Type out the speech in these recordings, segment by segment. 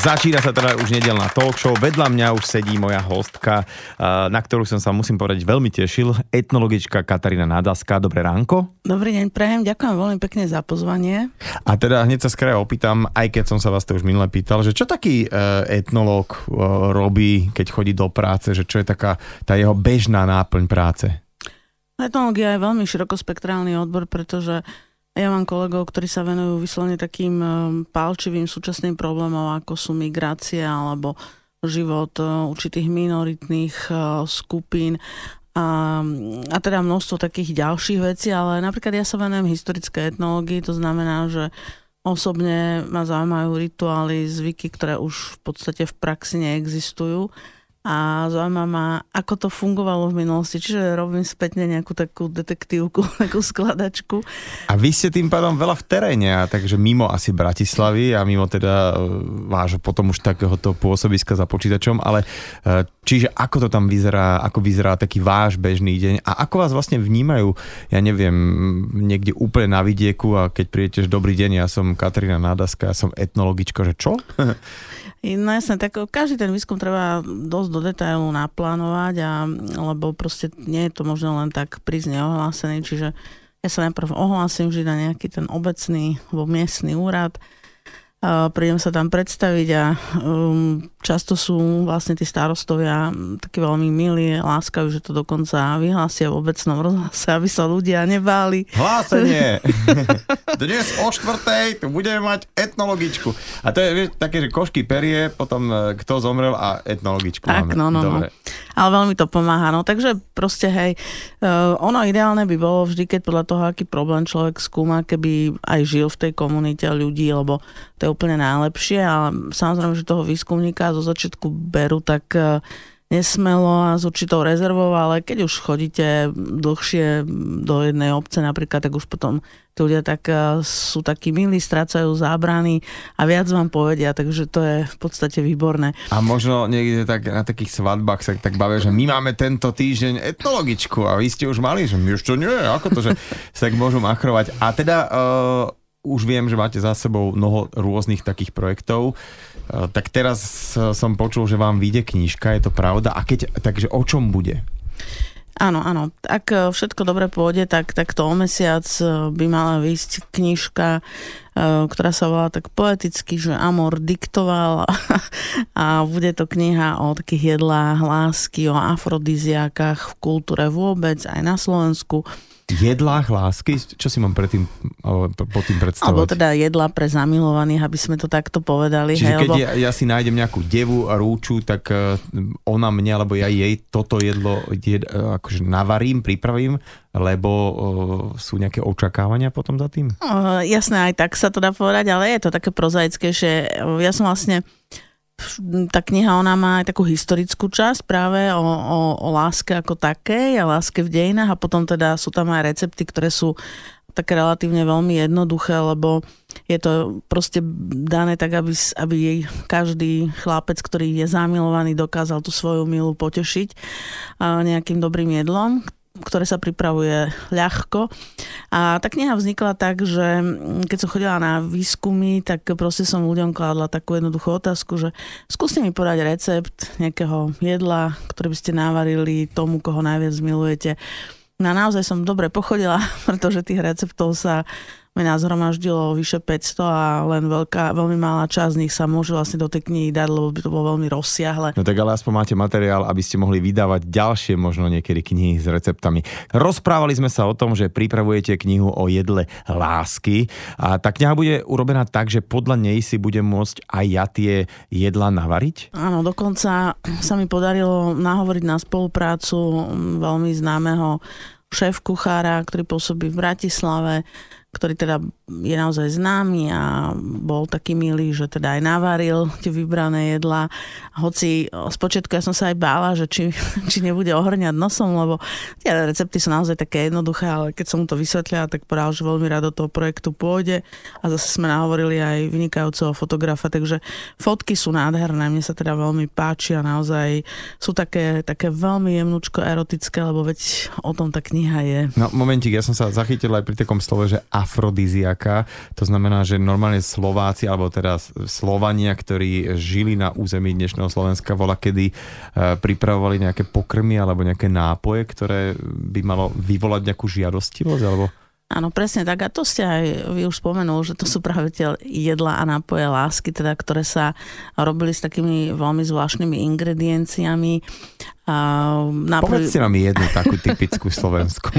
Začína sa teda už nedeľná talk show. Vedľa mňa už sedí moja hostka, na ktorú som sa, musím povedať, veľmi tešil. Etnologička Katarína Nádaská. Dobré ránko. Dobrý deň, prajem. Ďakujem veľmi pekne za pozvanie. A teda hneď sa z kraja opýtam, aj keď som sa vás to už minule pýtal, že čo taký etnológ robí, keď chodí do práce, že čo je taká tá jeho bežná náplň práce? Etnológia je veľmi širokospektrálny odbor, pretože ja mám kolegov, ktorí sa venujú vyslovene takým pálčivým súčasným problémom, ako sú migrácie alebo život určitých minoritných skupín a teda množstvo takých ďalších vecí, ale napríklad ja sa venujem historické etnológii, to znamená, že osobne ma zaujímajú rituály, zvyky, ktoré už v podstate v praxi neexistujú. A zaujíma ma, ako to fungovalo v minulosti. Čiže robím spätne nejakú takú detektívku, takú skladačku. A vy ste tým pádom veľa v teréne, takže mimo asi Bratislavy a mimo teda vášho potom už takéhoto pôsobiska za počítačom, ale čiže ako to tam vyzerá, ako vyzerá taký váš bežný deň a ako vás vlastne vnímajú, ja neviem, niekde úplne na vidieku a keď prídete, dobrý deň, ja som Katarína Nádaská, ja som etnologička, že čo? No jasne, tak každý ten výskum treba dosť do detailu naplánovať, lebo proste nie je to možno len tak prísť neohlásený, čiže ja sa najprv ohlásim vždy na nejaký ten obecný alebo miestny úrad, prídem sa tam predstaviť a často sú vlastne tí starostovia takí veľmi milí, láskaví, že to dokonca vyhlásia v obecnom rozhlase, aby sa ľudia nebáli. Hlásenie! Dnes o 4:00 tu budeme mať etnologičku. A to je, vieš, také, že košky perie, potom kto zomrel a etnologičku tak, máme. No. Dobre. Ale veľmi to pomáha. No, takže proste, hej, ono ideálne by bolo vždy, keď podľa toho, aký problém človek skúma, keby aj žil v tej komunite ľudí, lebo to je úplne najlepšie. Ale samozrejme, že toho výskumníka zo začiatku berú tak nesmelo a s určitou rezervou, ale keď už chodíte dlhšie do jednej obce napríklad, tak už potom tí ľudia tak sú takí milí, strácajú zábrany a viac vám povedia, takže to je v podstate výborné. A možno niekde tak na takých svadbách sa tak bavia, že my máme tento týždeň etnologičku a vy ste už mali, že ešte nie, ako to, že sa tak môžu machrovať. A teda už viem, že máte za sebou mnoho rôznych takých projektov. Tak teraz som počul, že vám vyjde knižka, je to pravda? A keď, takže o čom bude? Áno. Ak všetko dobre pôjde, tak to o mesiac by mala vyjsť knižka, ktorá sa volá tak poeticky, že Amor diktoval a bude to kniha o takých jedlách lásky, o afrodiziakách v kultúre vôbec, aj na Slovensku. Jedlách lásky? Čo si mám po tým predstavovať? Alebo teda jedlá pre zamilovaných, aby sme to takto povedali. Čiže hej, keď ja si nájdem nejakú devu a rúču, tak ona mňa, alebo ja jej toto jedlo akože navarím, pripravím, lebo sú nejaké očakávania potom za tým? Jasné, aj tak sa to dá povedať, ale je to také prozaické, že ja som vlastne tá kniha, ona má aj takú historickú časť práve o láske ako takej a láske v dejinách a potom teda sú tam aj recepty, ktoré sú také relatívne veľmi jednoduché, lebo je to proste dané tak, aby jej každý chlapec, ktorý je zamilovaný, dokázal tú svoju milu potešiť nejakým dobrým jedlom, ktoré sa pripravuje ľahko. A tá kniha vznikla tak, že keď som chodila na výskumy, tak proste som ľuďom kládla takú jednoduchú otázku, že skúste mi podať recept nejakého jedla, ktoré by ste navarili tomu, koho najviac milujete. No a naozaj som dobre pochodila, pretože tých receptov sa mi nazhromaždilo vyše 500 a len veľmi malá časť z nich sa môže vlastne do tej knihy dať, lebo by to bolo veľmi rozsiahle. No tak ale aspoň máte materiál, aby ste mohli vydávať ďalšie možno niekedy knihy s receptami. Rozprávali sme sa o tom, že pripravujete knihu o jedle lásky a tá kniha bude urobená tak, že podľa nej si budem môcť aj ja tie jedlá navariť? Áno, dokonca sa mi podarilo nahovoriť na spoluprácu veľmi známeho šéf-kuchára, ktorý pôsobí v Bratislave, ktorý teda je naozaj známy a bol taký milý, že teda aj navaril tie vybrané jedlá. Hoci spočiatku ja som sa aj bála, že či nebude ohrňať nosom, lebo tie recepty sú naozaj také jednoduché, ale keď som mu to vysvetlila, tak povedal, že veľmi rád do toho projektu pôjde a zase sme nahovorili aj vynikajúceho fotografa, takže fotky sú nádherné, mne sa teda veľmi páči a naozaj sú také veľmi jemnúčko erotické, lebo veď o tom tá kniha je. No momentík, ja som sa zachytil aj pri takom slove, že afrodiziaka. To znamená, že normálne Slováci, alebo teda Slovania, ktorí žili na území dnešného Slovenska, volakedy pripravovali nejaké pokrmy alebo nejaké nápoje, ktoré by malo vyvolať nejakú žiadostivosť, alebo... Áno, presne tak. A to ste aj vy už spomenul, že to sú práve tie jedlá a nápoje lásky, teda, ktoré sa robili s takými veľmi zvláštnymi ingredienciami. Povedzte nám jednu takú typickú slovenskú.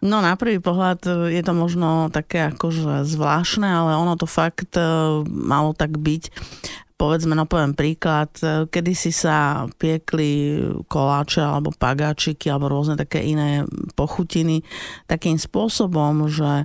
No na prvý pohľad je to možno také akože zvláštne, ale ono to fakt malo tak byť. Povedzme, no poviem príklad, kedysi sa piekli koláče alebo pagáčiky alebo rôzne také iné pochutiny takým spôsobom, že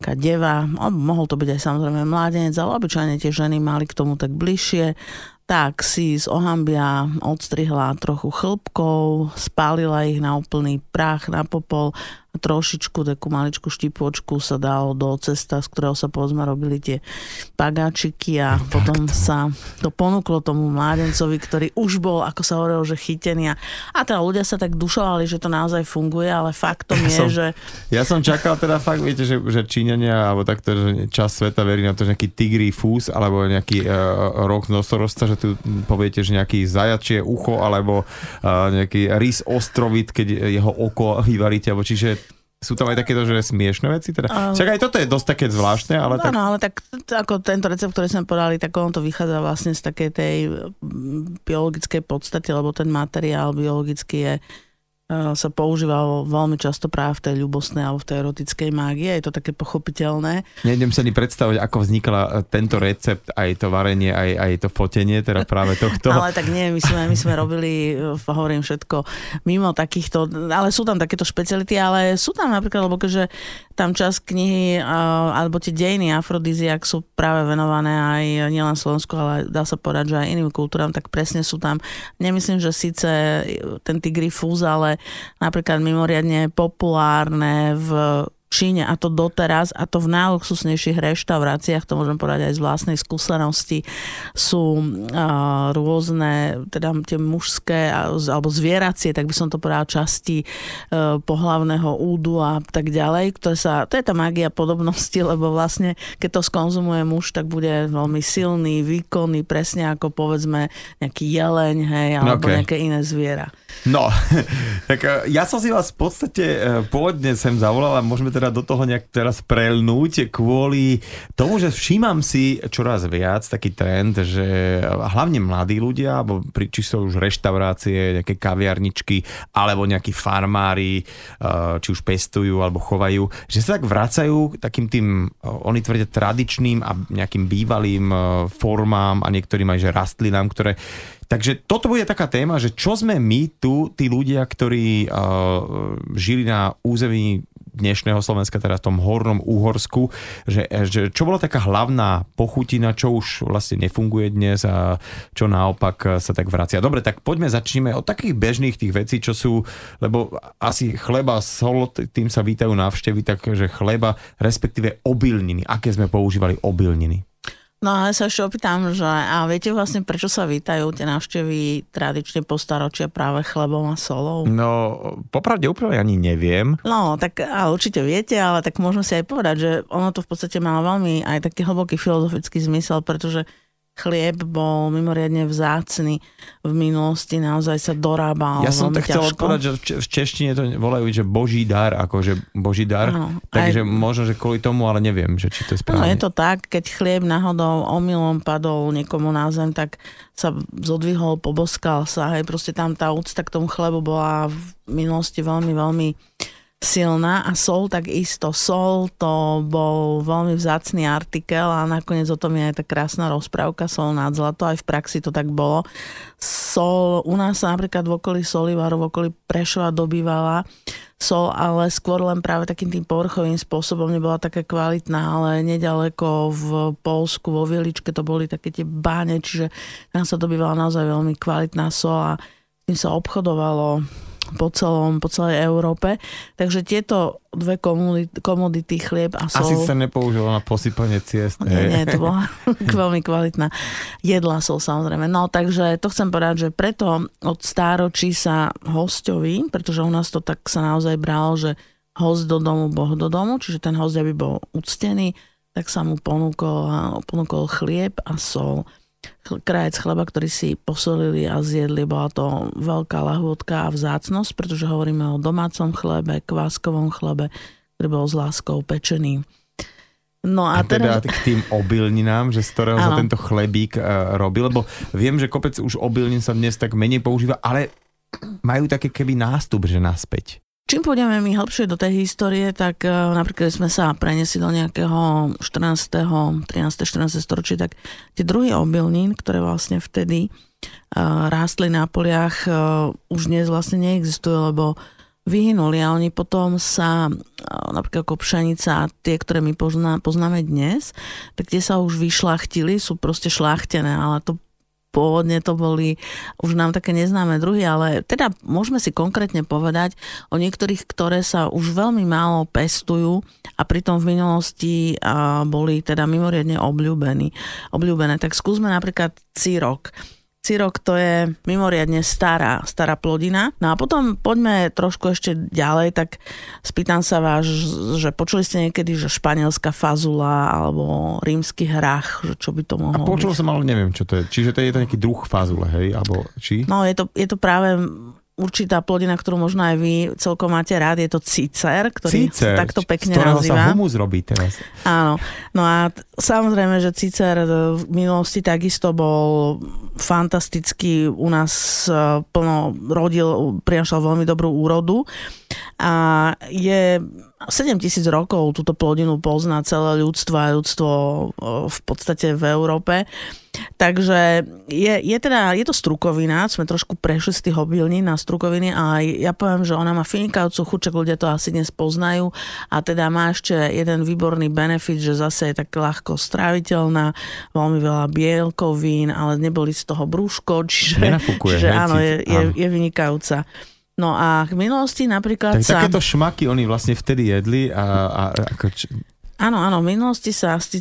taká deva, mohol to byť aj samozrejme mládenec, ale obyčajne tie ženy mali k tomu tak bližšie, tak si z ohambia odstrihla trochu chlpkov, spálila ich na úplný prach, na popol a trošičku, takú maličku štipôčku sa dalo do cesta, z ktorého sa povedzme robili tie pagáčiky a potom sa to ponúklo tomu mládencovi, ktorý už bol, ako sa hovorilo, že chytený. A teda ľudia sa tak dušovali, že to naozaj funguje, ale faktom je, že... Ja som čakal teda fakt, viete, že Číňania, alebo takto, že časť sveta verí na to, že nejaký tigrý fús, alebo nejaký rok nosorosta, že tu poviete, že nejaký zajačie ucho, alebo nejaký rys ostrovit, keď jeho oko vyvaríte, alebo čiže sú tam aj takéto, že smiešné veci? Teda. Čakaj, toto je dosť také zvláštne, ale... Áno, ale tak ako tento recept, ktorý sme podali, tak on to vychádza vlastne z takej tej biologickej podstate, lebo ten materiál biologicky je, sa používal veľmi často práve v tej ľubostnej alebo v tej erotickej mágii. Je to také pochopiteľné. Nejdem sa ani predstavovať, ako vznikla tento recept, aj to varenie, aj to fotenie, teda práve tohto. Ale tak nie, my sme robili, hovorím všetko, mimo takýchto, ale sú tam takéto špeciality, ale sú tam napríklad, lebo keďže tam časť knihy, alebo tie dejiny afrodiziak sú práve venované aj nielen Slovensku, ale dá sa povedať, že aj iným kultúram, tak presne sú tam. Nemyslím, že síce ten tigrý fúz, ale napríklad mimoriadne populárne v Číne, a to doteraz, a to v najluxusnejších reštauráciách, to môžem povedať aj z vlastnej skúsenosti, sú rôzne, teda tie mužské alebo zvieracie, tak by som to povedala, časti pohlavného údu a tak ďalej, to je tá mágia podobnosti, lebo vlastne keď to skonzumuje muž, tak bude veľmi silný, výkonný, presne ako povedzme nejaký jeleň, hej, alebo nejaké iné zviera. No, tak ja som si vás v podstate pôvodne sem zavolal a môžeme teda do toho nejak teraz prelnúť kvôli tomu, že všímam si čoraz viac taký trend, že hlavne mladí ľudia, alebo či sú už reštaurácie, nejaké kaviarničky, alebo nejakí farmári, či už pestujú alebo chovajú, že sa tak vracajú takým tým, oni tvrdia, tradičným a nejakým bývalým formám a niektorým aj že rastlinám, ktoré... Takže toto bude taká téma, že čo sme my tu, tí ľudia, ktorí žili na území dnešného Slovenska, teda v tom hornom Úhorsku, že čo bola taká hlavná pochutina, čo už vlastne nefunguje dnes a čo naopak sa tak vracia. Dobre, tak poďme, začneme od takých bežných tých vecí, čo sú, lebo asi chleba, sol, tým sa vítajú návštevy, takže chleba, respektíve obilniny. Aké sme používali obilniny? No a ja sa ešte opýtam, že a viete vlastne, prečo sa vítajú tie návštevy tradične po staročia práve chlebom a solou? No, popravde úplne ani neviem. No, tak a určite viete, ale tak môžeme si aj povedať, že ono to v podstate malo veľmi aj taký hlboký filozofický zmysel, pretože chlieb bol mimoriadne vzácny v minulosti, naozaj sa dorábal. Ja som tak chcel odpovedať, že v češtine to volajú, že boží dar, akože boží dar, no, takže aj... možno, že kvôli tomu, ale neviem, že či to je správne. No je to tak, keď chlieb náhodou omylom padol niekomu na zem, tak sa zodvihol, poboskal sa, hej, proste tam tá úcta k tomu chlebu bola v minulosti veľmi, veľmi silná a sol takisto. Sol to bol veľmi vzácny artikel a nakoniec o tom je aj tá krásna rozprávka Sol nad zlato. Aj v praxi to tak bolo. Sol, u nás sa napríklad v okolí Solivaru, v okolí Prešova dobývala sol, ale skôr len práve takým tým povrchovým spôsobom, nebola taká kvalitná, ale nedaleko v Poľsku, vo Vieličke to boli také tie báne, čiže tam sa dobývala naozaj veľmi kvalitná sol a tým sa obchodovalo po celej Európe. Takže tieto dve komodity, chlieb a sol... Asi sa nepoužilo na posypanie ciest. Nie, to bola veľmi kvalitná jedlá sol, samozrejme. No, takže to chcem povedať, že preto od stáročí sa hosťovi, pretože u nás to tak sa naozaj bralo, že host do domu, boh do domu, čiže ten host, aby bol uctený, tak sa mu ponúkol chlieb a sol. Krajec chleba, ktorý si posolili a zjedli, bola to veľká lahôdka a vzácnosť, pretože hovoríme o domácom chlebe, kváskovom chlebe, ktorý bol s láskou pečený. No a teda k tým obilninám, že z ktorého sa tento chlebík robí, lebo viem, že kopec už obilnín sa dnes tak menej používa, ale majú také keby nástup, že naspäť. Čím pôjdeme my hlbšie do tej histórie, tak napríklad sme sa preniesli do nejakého 13. storočí, tak tie druhy obilnín, ktoré vlastne vtedy rástli na poliach, už dnes vlastne neexistujú, lebo vyhynuli a oni potom sa, napríklad kopšanica a tie, ktoré my poznáme dnes, tak tie sa už vyšľachtili, sú proste šľachtené, ale to pôvodne to boli už nám také neznáme druhy, ale teda môžeme si konkrétne povedať o niektorých, ktoré sa už veľmi málo pestujú a pritom v minulosti boli teda mimoriadne obľúbené. Tak skúsme napríklad cirok. Cirok to je mimoriadne stará plodina. No a potom poďme trošku ešte ďalej, tak spýtam sa vás, že počuli ste niekedy, že španielská fazula alebo rímsky hrách, že čo by to mohlo byť? A počul som, ale neviem, čo to je. Čiže to je to nejaký druh fazule, hej? Alebo či? No, je to práve určitá plodina, ktorú možno aj vy celkom máte rád, je to cicer, ktorý sa takto pekne nazýva. Z ktorého sa humus robí teraz. Áno. No a samozrejme, že cicer v minulosti takisto bol fantastický, u nás plno rodil, prinašal veľmi dobrú úrodu a je 7000 rokov túto plodinu pozná celé ľudstvo v podstate v Európe. Takže je to strukovina, sme trošku prešli z tých obilnín na strukoviny a ja poviem, že ona má vynikajúcu chuť, ľudia to asi dnes poznajú a teda má ešte jeden výborný benefit, že zase je tak ľahko stráviteľná, veľmi veľa bielkovín, ale neboli z toho brúško, čiže áno, je vynikajúca. No a v minulosti napríklad takéto šmaky oni vlastne vtedy jedli Áno, v minulosti sa z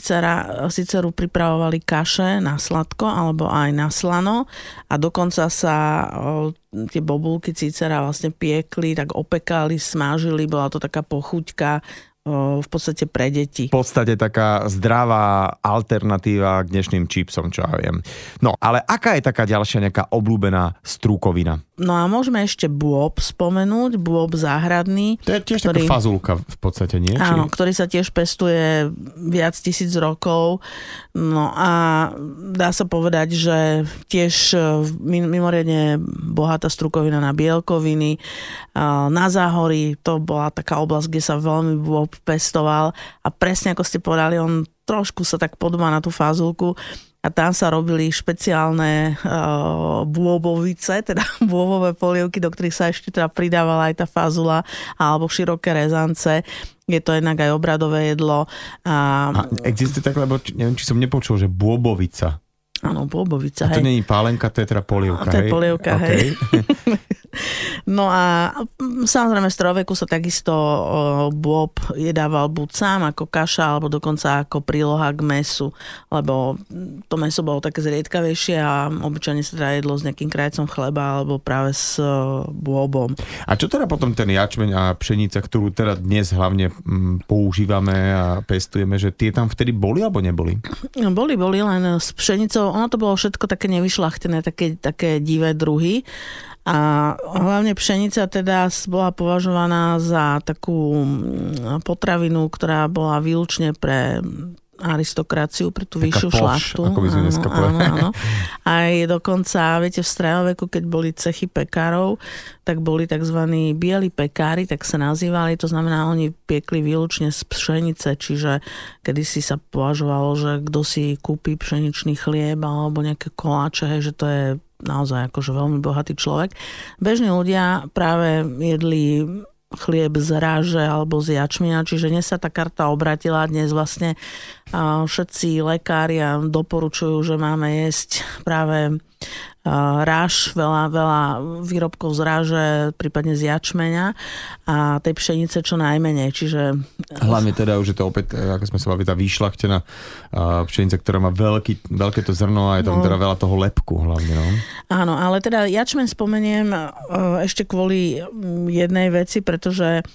ciceru pripravovali kaše na sladko alebo aj na slano a dokonca sa tie bobulky cicera vlastne piekli, tak opekali, smážili, bola to taká pochuťka v podstate pre deti. V podstate taká zdravá alternatíva k dnešným čipsom, čo ja viem. No, ale aká je taká ďalšia nejaká obľúbená strúkovina? No a môžeme ešte bôb spomenúť, bôb záhradný. To je tiež taká fazulka v podstate, nie? Áno, ktorý sa tiež pestuje viac tisíc rokov. No a dá sa povedať, že tiež mimoriadne bohatá strúkovina na bielkoviny. Na Záhorí to bola taká oblasť, kde sa veľmi bôb pestoval a presne ako ste povedali, on trošku sa tak podobá na tú fazulku a tam sa robili špeciálne bôbovice, teda bôbové polievky, do ktorých sa ešte teda pridávala aj tá fazula alebo široké rezance. Je to jednak aj obradové jedlo. A existuje tak, lebo neviem, či som nepočul, že bôbovica. Áno, bôbovica, hej. A to nie je pálenka, to je teda polievka, hej. To je polievka, hej. No a samozrejme v staroveku sa takisto bôb jedával buď sám ako kaša, alebo dokonca ako príloha k mäsu, lebo to mäso bolo také zriedkavejšie a obyčajne sa teda jedlo s nejakým krajcom chleba alebo práve s bôbom. A čo teda potom ten jačmeň a pšenica, ktorú teda dnes hlavne používame a pestujeme, že tie tam vtedy boli alebo neboli? Boli len s pšenicou, ono to bolo všetko také nevyšľachtené, také divé druhy. A hlavne pšenica teda bola považovaná za takú potravinu, ktorá bola výlučne pre aristokraciu, pre tú vyššiu šlachtu. Ako by sme dneska povedali. Aj dokonca, viete, v stredoveku, keď boli cechy pekárov, tak boli takzvaní bieli pekári, tak sa nazývali, to znamená, oni piekli výlučne z pšenice, čiže kedysi sa považovalo, že kto si kúpi pšeničný chlieb alebo nejaké koláče, že to je naozaj akože veľmi bohatý človek. Bežní ľudia práve jedli chlieb z ráže alebo z jačmina, čiže dnes sa tá karta obratila, dnes vlastne všetci lekári doporučujú, že máme jesť práve ráž, veľa výrobkov z ráže, prípadne z jačmeňa a tej pšenice čo najmenej. Čiže... Hlavne teda už je to opäť, ako sme sa bavili, tá vyšľachtená pšenica, ktorá má veľké to zrno a je tam teda veľa toho lepku hlavne. No? Áno, ale teda jačmeň spomeniem ešte kvôli jednej veci, pretože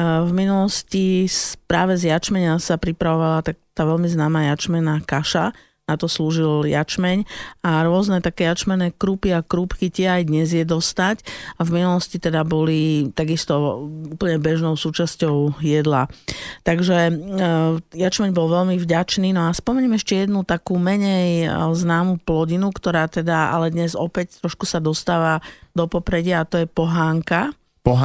v minulosti práve z jačmeňa sa pripravovala tá veľmi známa jačmená kaša. Na to slúžil jačmeň a rôzne také jačmené krúpy a krúpky tie aj dnes je dostať a v minulosti teda boli takisto úplne bežnou súčasťou jedla. Takže jačmeň bol veľmi vďačný. No a spomeniem ešte jednu takú menej známu plodinu, ktorá teda ale dnes opäť trošku sa dostáva do popredia a to je pohánka.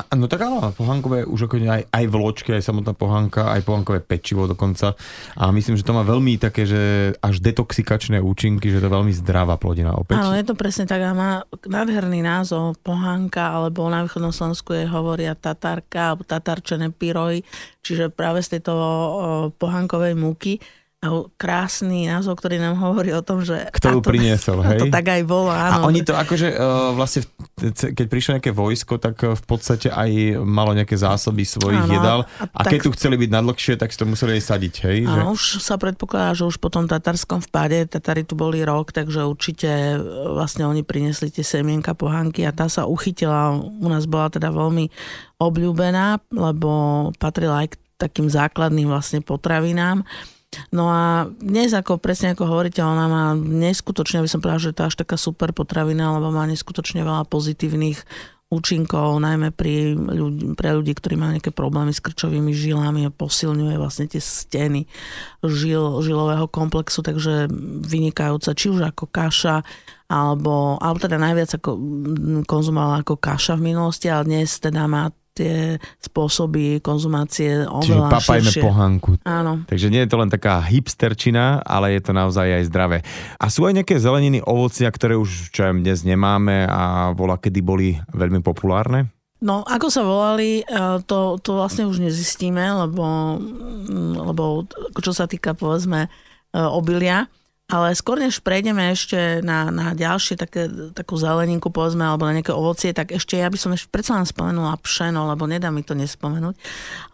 No tak áno, pohánkové už ako aj vločky, aj samotná pohánka, aj pohánkové pečivo dokonca. A myslím, že to má veľmi také, že až detoxikačné účinky, že to je veľmi zdravá plodina opäť. Áno, je to presne tak a má nádherný názov pohánka, alebo na východnom Slovensku je hovoria tatárka, alebo tatarčené pyroj, čiže práve z tejto pohánkovej múky. Krásny názov, ktorý nám hovorí o tom, že... Kto ju priniesol, hej? To tak aj bolo, áno. A oni to akože vlastne, keď prišlo nejaké vojsko, tak v podstate aj malo nejaké zásoby svojich jedál. A keď tu chceli byť nadlhšie, tak si to museli aj sadiť, hej? Áno, už sa predpokladá, že už po tom tatarskom vpáde, Tatári tu boli rok, takže určite vlastne oni priniesli tie semienka pohánky a tá sa uchytila. U nás bola teda veľmi obľúbená, lebo patrila aj k takým základným vlastne potravinám. No a dnes, ako presne ako hovoríte, ona má neskutočne, aby som povedala, že to je až taká super potravina, lebo má neskutočne veľa pozitívnych účinkov, najmä pre ľudí, ktorí majú nejaké problémy s krčovými žilami a posilňuje vlastne tie steny žilového komplexu, takže vynikajúca, či už ako kaša, alebo teda najviac ako konzumovala ako kaša v minulosti, ale dnes teda má tie spôsoby konzumácie oveľa širšie. Čiže papajme pohánku. Áno. Takže nie je to len taká hipsterčina, ale je to naozaj aj zdravé. A sú aj nejaké zeleniny, ovocia, ktoré už čo aj dnes nemáme a kedy boli veľmi populárne? No, ako sa volali, to vlastne už nezistíme, lebo čo sa týka, povedzme, obilia. Ale skôr než prejdeme ešte na ďalšie takú zeleninku, povedzme, alebo na nejaké ovocie, tak ešte ja by som predsa len spomenula pšeno, lebo nedá mi to nespomenúť.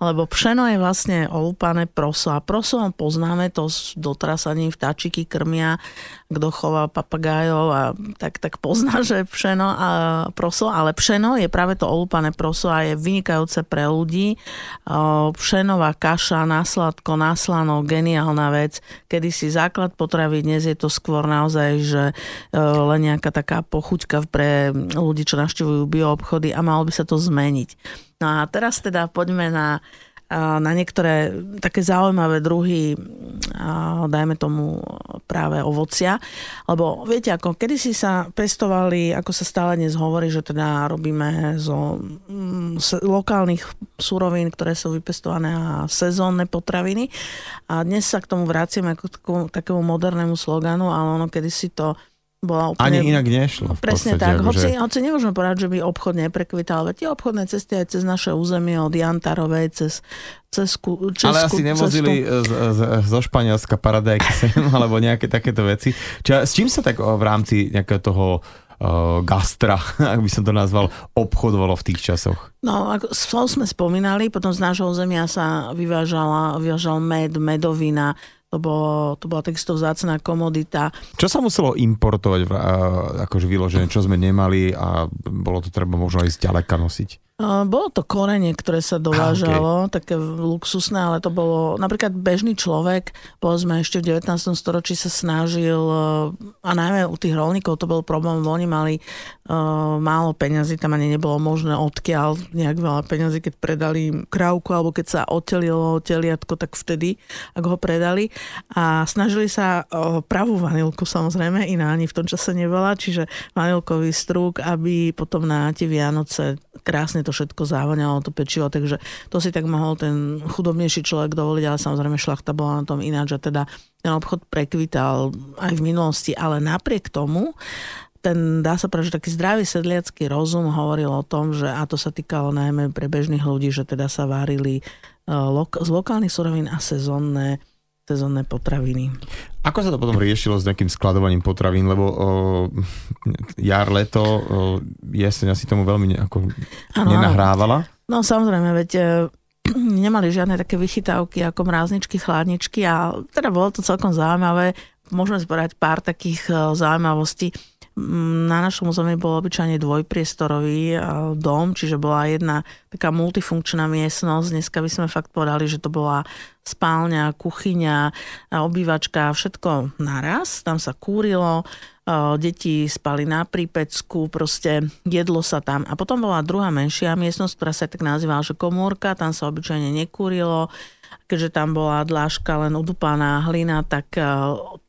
Lebo pšeno je vlastne olúpané proso a proso poznáme to s dotrasaním, vtáčiky krmia, kto chová papagájov a tak pozná, že pšeno a proso, ale pšeno je práve to olúpané proso a je vynikajúce pre ľudí. Pšenová kaša, násladko, naslano, geniálna vec, kedy si základ potravy. Dnes je to skôr naozaj, že len nejaká taká pochuťka pre ľudí, čo navštevujú bioobchody a malo by sa to zmeniť. No a teraz teda poďme na niektoré také zaujímavé druhy, dajme tomu práve ovocia. Lebo viete, ako kedysi sa pestovali, ako sa stále dnes hovorí, že teda robíme z lokálnych surovín, ktoré sú vypestované a sezónne potraviny. A dnes sa k tomu vracíme ako takému modernému sloganu, ale ono kedysi to bola úplne... Ani inak nešlo. Presne podstate, tak. Hoci nemôžeme povedať, že by obchod neprekvital, ale tie obchodné cesty aj cez naše územie od Jantarovej, cez Česku. Ale asi nevozili zo Španielska paradajky sem, alebo nejaké takéto veci. S čím sa tak v rámci nejakého toho gastra, ak by som to nazval, obchodovalo v tých časoch? No, ako sme spomínali, potom z nášho územia sa vyvážal med, medovina. To bola takisto vzácna komodita. Čo sa muselo importovať akože vyložené, čo sme nemali a bolo to treba možno aj zďaleka nosiť? Bolo to korenie, ktoré sa dovážalo, také luxusné, ale to bolo napríklad bežný človek, povedzme ešte v 19. storočí sa snažil, a najmä u tých rolníkov to bol problém, oni mali málo peňazí, tam ani nebolo možné odkiaľ nejak veľa peňazí, keď predali krávku alebo keď sa otelilo teliatko, tak vtedy, ak ho predali. A snažili sa pravú vanilku, samozrejme, iná ani v tom čase nebola, čiže vanilkový strúk, aby potom na tie Vianoce krásne to všetko závaňalo, to pečivo, takže to si tak mohol ten chudobnejší človek dovoliť, ale samozrejme šľachta bola na tom ináč a teda ten obchod prekvital aj v minulosti, ale napriek tomu ten, dá sa povedať, že taký zdravý sedliacky rozum hovoril o tom, že a to sa týkalo najmä pre bežných ľudí, že teda sa várili z lokálnych surovín a sezónne sezónne potraviny. Ako sa to potom riešilo s nejakým skladovaním potravín? Lebo jar, leto, jeseň asi tomu veľmi nenahrávala? No samozrejme, veď nemali žiadne také vychytávky ako mrázničky, chladničky a teda bolo to celkom zaujímavé. Môžeme zborať pár takých zaujímavostí. Na našom území bol obyčajne dvojpriestorový dom, čiže bola jedna taká multifunkčná miestnosť. Dneska by sme fakt povedali, že to bola spálňa, kuchyňa, obývačka, všetko naraz. Tam sa kúrilo, deti spali na prípecku, proste jedlo sa tam. A potom bola druhá menšia miestnosť, ktorá sa tak nazývala, že komórka, tam sa obyčajne nekúrilo. Keďže tam bola dláška len udupaná hlina, tak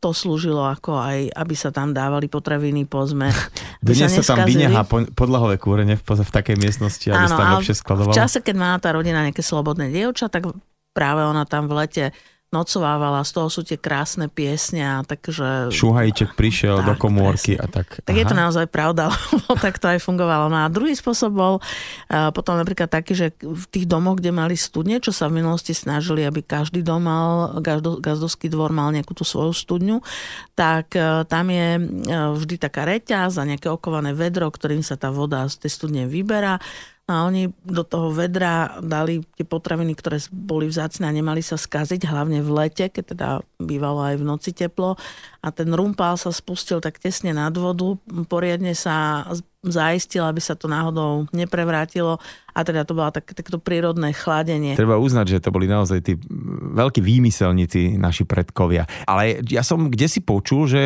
to slúžilo ako aj, aby sa tam dávali potraviny po zme. Dnes sa tam vyňahá podlahové kúrenie v takej miestnosti, aby sa tam lepšie skladovalo. V čase, keď mala tá rodina nejaké slobodné dievča, tak práve ona tam v lete nocovávala, z toho sú tie krásne piesne, takže... Šuhajček prišiel do komórky presne. A tak... Tak aha. Je to naozaj pravda, lebo tak to aj fungovalo. No a druhý spôsob bol potom napríklad taký, že v tých domoch, kde mali studne, čo sa v minulosti snažili, aby každý dom mal, gazdovský dvor mal nejakú tú svoju studňu, tak tam je vždy taká reťaz a nejaké okované vedro, ktorým sa tá voda z tej studne vyberá. A oni do toho vedra dali tie potraviny, ktoré boli vzácne a nemali sa skaziť, hlavne v lete, keď teda bývalo aj v noci teplo. A ten rumpál sa spustil tak tesne nad vodu, poriadne sa zaistil, aby sa to náhodou neprevrátilo. A teda to bolo takto prírodné chladenie. Treba uznať, že to boli naozaj tí veľkí výmyselníci, naši predkovia. Ale ja som kdesi počul, že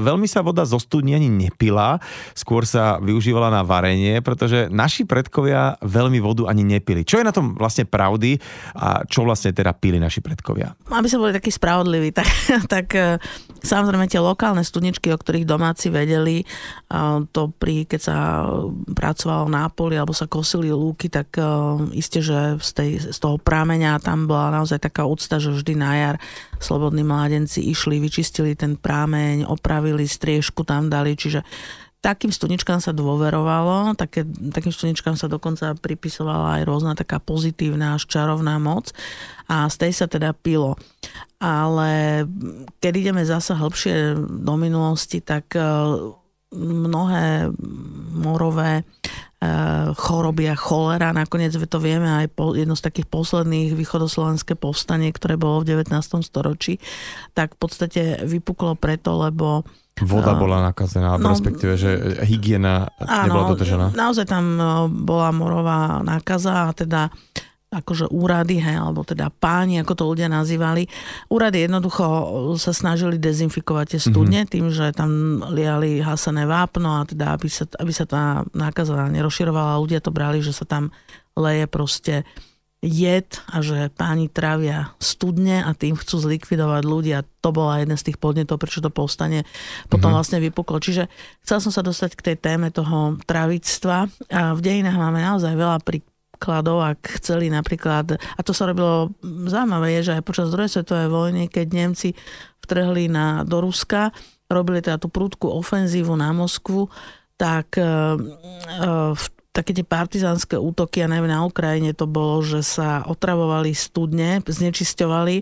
veľmi sa voda zo studní ani nepila, skôr sa využívala na varenie, pretože naši predkovia veľmi vodu ani nepili. Čo je na tom vlastne pravdy a čo vlastne teda pili naši predkovia? Aby sa boli takí spravodliví, tak samozrejme tie lokálne studničky, o ktorých domáci vedeli, to keď sa pracovalo na poli alebo sa kosili lúky, tak isté, že z toho prámenia tam bola naozaj taká úcta, že vždy na jar slobodní mládenci išli, vyčistili ten prámeň, opravili, striežku tam dali, čiže takým studničkám sa dôverovalo, takým studničkám sa dokonca pripisovala aj rôzna taká pozitívna, až čarovná moc a z tej sa teda pilo. Ale keď ideme zasa hlbšie do minulosti, tak mnohé morové choroby a cholera. Nakoniec to vieme aj jedno z takých posledných východoslovenské povstanie, ktoré bolo v 19. storočí, tak v podstate vypuklo preto, lebo voda bola nakazená, respektíve, že hygiena nebola dodržená. Naozaj tam bola morová nákaza a teda akože úrady, alebo teda páni, ako to ľudia nazývali. Úrady jednoducho sa snažili dezinfikovať tie studne tým, že tam liali hasené vápno a teda, aby sa tá nákaza nerozširovala. Ľudia to brali, že sa tam leje proste jed a že páni trávia studne a tým chcú zlikvidovať ľudia. To bola jeden z tých podnetov, prečo to povstanie potom vlastne vypuklo. Čiže chcel som sa dostať k tej téme toho trávičstva. A v dejinách máme naozaj veľa príkladov, ak chceli napríklad, a to sa robilo zaujímavé, je, že aj počas druhej svetovej vojny, keď Nemci vtrhli do Ruska, robili teda tú prudkú ofenzívu na Moskvu, tak také tie partizánske útoky, a najmä na Ukrajine to bolo, že sa otravovali studne, znečisťovali,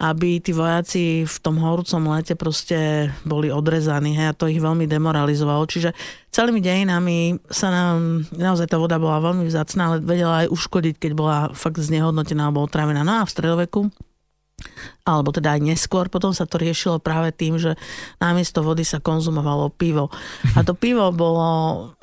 aby tí vojaci v tom horúcom lete proste boli odrezaní, a to ich veľmi demoralizovalo. Čiže celými dejinami sa nám, naozaj tá voda bola veľmi vzácna, ale vedela aj uškodiť, keď bola fakt znehodnotená alebo otrávená. No a v stredoveku, alebo teda aj neskôr, potom sa to riešilo práve tým, že namiesto vody sa konzumovalo pivo. A to pivo bolo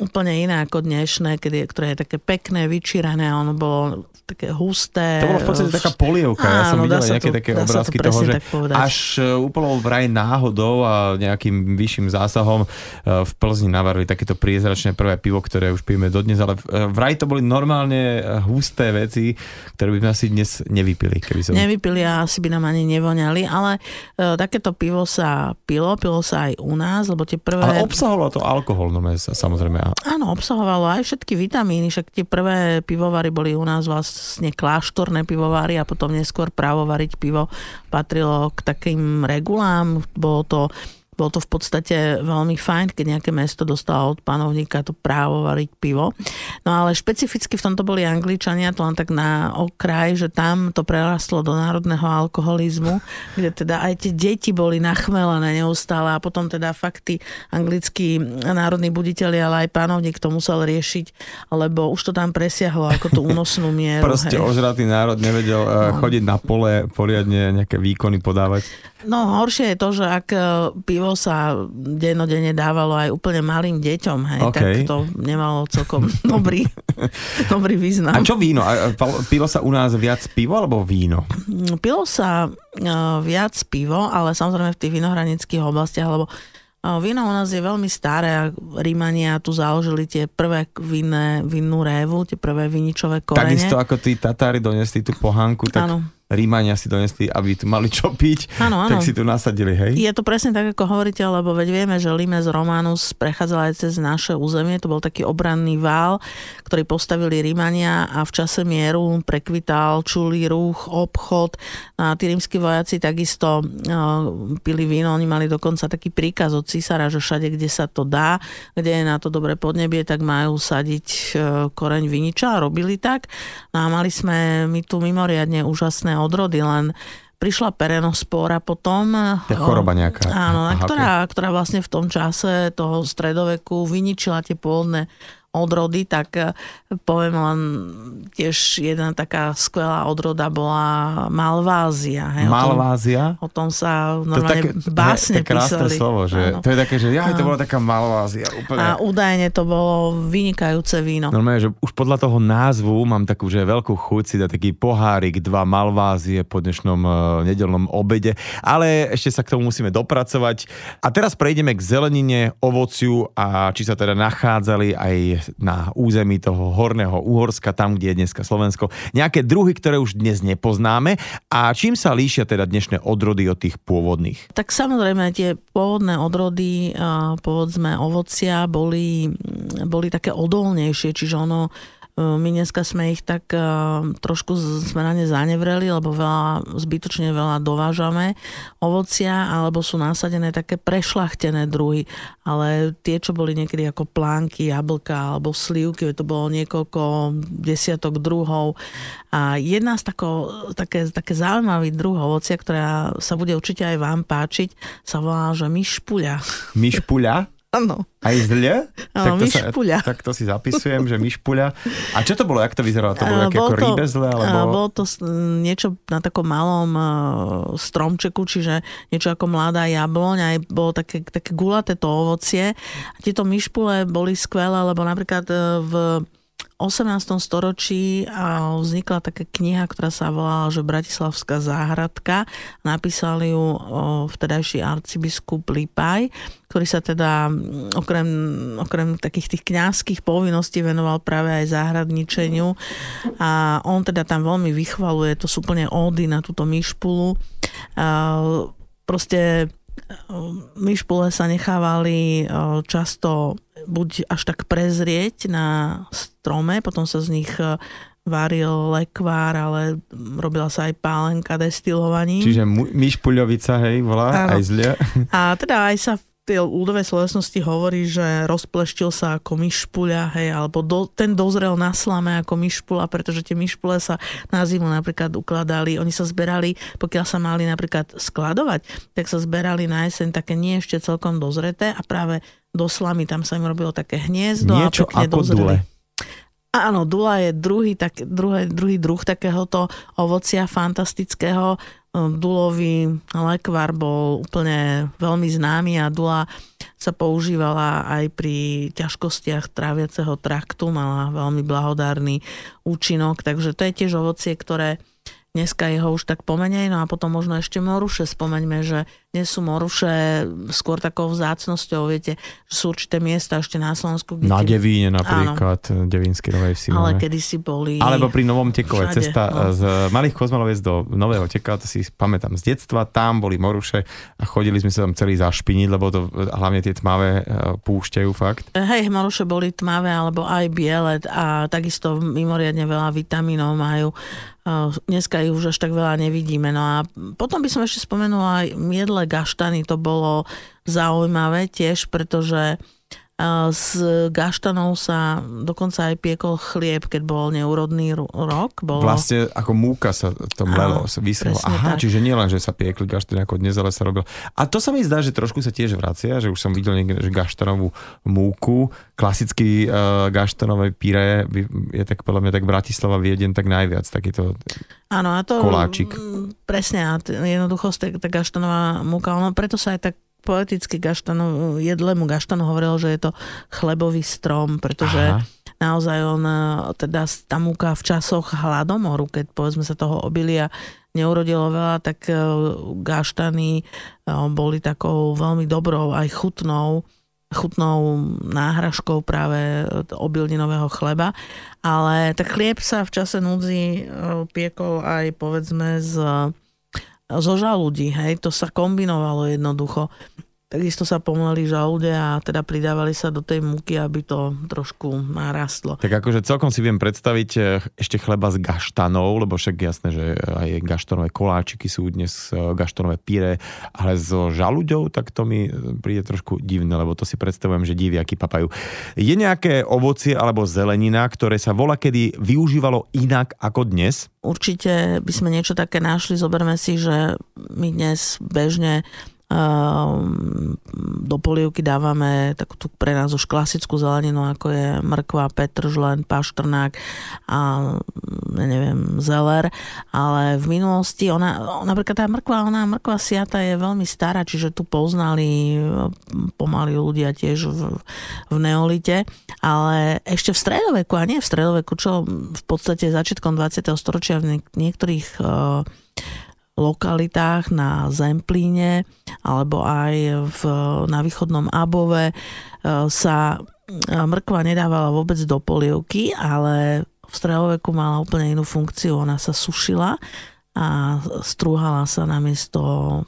úplne iné ako dnešné, ktoré je také pekné, vyčírané, ono bolo také husté. To bolo v podstate taká polievka. Ja som videl nejaké také obrázky toho, že až úplnou vraj náhodou a nejakým vyšším zásahom v Plzni navarili takéto priezračné prvé pivo, ktoré už pijeme dodnes, ale vraj to boli normálne husté veci, ktoré by sme asi dnes nevypili. Nevypili a asi by nám ani nevoňali, ale takéto pivo sa pilo sa aj u nás, lebo tie prvé... Ale obsahovalo to alkohol, no samozrejme. Áno, obsahovalo aj všetky vitamíny, však tie prvé pivovary boli u nás vlastne kláštorné pivovary a potom neskôr právo variť pivo patrilo k takým regulám, bolo to Bolo to v podstate veľmi fajn, keď nejaké mesto dostalo od panovníka to právo variť pivo. No ale špecificky v tomto boli Angličania, to len tak na okraj, že tam to prerastlo do národného alkoholizmu, kde teda aj tie deti boli nachmelené neustále a potom teda fakt tí anglickí národní buditeľi, ale aj panovník to musel riešiť, lebo už to tam presiahlo ako tú únosnú mieru. Proste ožratý národ nevedel chodiť na pole, poriadne nejaké výkony podávať. No horšie je to, že ak pivo sa dennodenne dávalo aj úplne malým deťom, hej, okay. Tak to nemalo celkom dobrý význam. A čo víno? Pilo sa u nás viac pivo alebo víno? Pilo sa viac pivo, ale samozrejme v tých vinohradnických oblastiach, lebo víno u nás je veľmi staré. Rímania tu založili tie prvé vinnú révu, tie prvé viničové korene. Takisto ako tí Tatári donesli tú pohánku, tak ano. Rímania si donesli, aby tu mali čo piť, ano. Tak si tu nasadili, hej? Je to presne tak, ako hovoríte, lebo veď vieme, že Limes Romanus prechádzal aj cez naše územie, to bol taký obranný vál, ktorý postavili Rímania a v čase mieru prekvital čulý ruch, obchod a tí rímski vojaci takisto pili víno, oni mali dokonca taký príkaz od císara, že všade, kde sa to dá, kde je na to dobré podnebie, tak majú sadiť koreň viniča a robili tak. No a mali sme my tu mimoriadne úžasné odrody, len prišla perenospóra potom. Je choroba nejaká. Áno, ktorá vlastne v tom čase toho stredoveku vyničila tie pôvodné odrody, tak poviem len tiež jedna taká skvelá odroda bola Malvázia. Hej. Malvázia? O tom sa normálne básne písali. To je krásne slovo, že áno. To je také, že to bola taká Malvázia. Úplne. A údajne to bolo vynikajúce víno. Normálne, že už podľa toho názvu mám takú, že veľkú chuť si dať taký pohárik, 2 Malvázie po dnešnom nedeľnom obede, ale ešte sa k tomu musíme dopracovať. A teraz prejdeme k zelenine, ovociu a či sa teda nachádzali aj na území toho Horného Uhorska, tam, kde je dneska Slovensko. Nejaké druhy, ktoré už dnes nepoznáme a čím sa líšia teda dnešné odrody od tých pôvodných? Tak samozrejme tie pôvodné odrody, povedzme ovocia, boli také odolnejšie, čiže ono my dneska sme ich tak trošku sme na ne zanevreli, lebo zbytočne veľa dovážame ovocia, alebo sú nasadené také prešľachtené druhy. Ale tie, čo boli niekedy ako plánky, jablka alebo slivky, to bolo niekoľko desiatok druhov. A jedna z také zaujímavých druhov ovocia, ktorá sa bude určite aj vám páčiť, sa volá, že myšpuľa. Myšpuľa? Áno. Aj zľa? Áno, myšpuľa. Tak to si zapisujem, že myšpuľa. A čo to bolo? Jak to vyzeralo? To bolo ako rybezle? Alebo... Bolo to niečo na takom malom stromčeku, čiže niečo ako mladá jabloň. Aj bolo také gulaté to ovocie. A tieto myšpule boli skvelé, lebo napríklad v 18. storočí vznikla taká kniha, ktorá sa volala, že Bratislavská záhradka. Napísal ju vtedajší arcibiskup Lipaj, ktorý sa teda okrem takých tých kňazských povinností venoval práve aj záhradničeniu. A on teda tam veľmi vychvaluje, to sú úplne ódy na túto myšpulu. Proste myšpule sa nechávali často buď až tak prezrieť na strome, potom sa z nich varil lekvár, ale robila sa aj pálenka destilovaním. Čiže myšpuľovica, hej, volá aj zľa. A teda aj sa v tej ľudovej slovesnosti hovorí, že rozpleštil sa ako myšpuľa, hej, alebo ten dozrel na slame ako myšpuľa, pretože tie myšpuľe sa na zimu napríklad ukladali, oni sa zberali, pokiaľ sa mali napríklad skladovať, tak sa zberali na jeseň také nie ešte celkom dozreté a práve do slamy, tam sa im robilo také hniezdo. Niečo a pekne dozreli. Áno, dula je druhý druh takéhoto ovocia fantastického. Dulový lekvár bol úplne veľmi známy a dula sa používala aj pri ťažkostiach tráviaceho traktu, mala veľmi blahodárny účinok, takže to je tiež ovocie, ktoré dneska jeho už tak pomenej, no a potom možno ešte moruše. Spomeňme, že dnes sú moruše skôr takou vzácnosťou, viete, že sú určité miesta ešte na Slovensku. Na Devíne napríklad, Devínskej Novej Vsi. Ale kedysi boli... Alebo pri Novom Tekove, cesta z Malých Kozmaloviec do Nového Tekova, to si pamätám z detstva, tam boli moruše a chodili sme sa tam celý zašpiniť, lebo to hlavne tie tmavé púšťajú fakt. Hej, moruše boli tmavé alebo aj biele a takisto mimoriadne veľa vitamínov majú. Dneska ich už až tak veľa nevidíme. No a potom by som ešte spomenula aj jedle gaštany, to bolo zaujímavé tiež, pretože z gaštanov sa dokonca aj piekol chlieb, keď bol neúrodný rok. Bolo... Vlastne ako múka sa to mlelo, sa vyselo. Aha, tak. Čiže nielen, že sa piekli gaštany ako dnes, ale sa robilo. A to sa mi zdá, že trošku sa tiež vracia, že už som videl niekde, že gaštanovú múku, klasicky gaštanové pyré, je tak podľa mňa tak Bratislava, Viedeň, tak najviac takýto áno, a to, koláčik. Presne, a jednoducho tá gaštanová múka, ono preto sa aj tak poeticky jedlému gaštanu hovoril, že je to chlebový strom, pretože naozaj on, teda tá múka v časoch hladomoru, keď povedzme sa toho obilia neurodilo veľa, tak gaštany boli takou veľmi dobrou aj chutnou náhražkou práve obilninového chleba, ale tak chlieb sa v čase núdzi piekol aj povedzme zo žalúdi, hej, to sa kombinovalo jednoducho. Takisto sa pomleli žalúde a teda pridávali sa do tej múky, aby to trošku narastlo. Tak akože celkom si viem predstaviť ešte chleba z gaštanov, lebo však jasné, že aj gaštanové koláčiky sú dnes, gaštanové pyré, ale so žalúďou, tak to mi príde trošku divné, lebo to si predstavujem, že diviaky papajú. Je nejaké ovocie alebo zelenina, ktoré sa volakedy využívalo inak ako dnes? Určite by sme niečo také našli. Zoberme si, že my dnes bežne do polievky dávame takú pre nás už klasickú zeleninu, ako je mrkva, petržlen, pašternák a neviem, zeler, ale v minulosti ona, napríklad tá mrkva siata je veľmi stará, čiže tu poznali pomaly ľudia tiež v neolite, ale ešte v stredoveku, a nie v stredoveku, čo v podstate začiatkom 20. storočia v niektorých lokalitách na Zemplíne alebo aj na východnom Above sa mrkva nedávala vôbec do polievky, ale v stredoveku mala úplne inú funkciu. Ona sa sušila a strúhala sa namiesto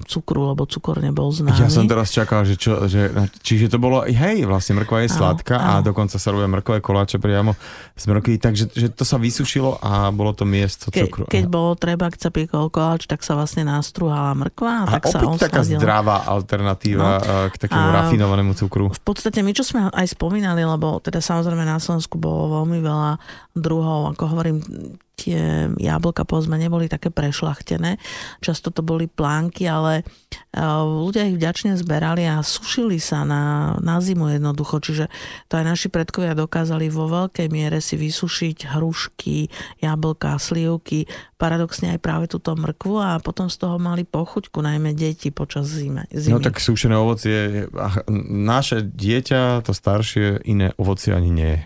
cukru, lebo cukor nebol známy. Ja som teraz čakal, čiže to bolo, hej, vlastne mrkva je sladká a dokonca sa robia mrkové koláče priamo z mrkvy, takže že to sa vysušilo a bolo to miesto cukru. Keď bolo treba, keď sa piekol koláč, tak sa vlastne nastrúhala mrkva. A tak opäť sa taká zdravá alternatíva k takému rafinovanému cukru. V podstate my, čo sme aj spomínali, lebo teda samozrejme na Slovensku bolo veľmi veľa druhov, ako hovorím, tie jablka povedzme neboli také prešľachtené. Často to boli plánky, ale ľudia ich vďačne zberali a sušili sa na zimu jednoducho. Čiže to aj naši predkovia dokázali vo veľkej miere si vysušiť hrušky, jablka, slivky, paradoxne aj práve túto mrkvu a potom z toho mali pochuťku, najmä deti počas zimy. No tak sušené ovocie, naše dieťa, to staršie, iné ovocie ani nie.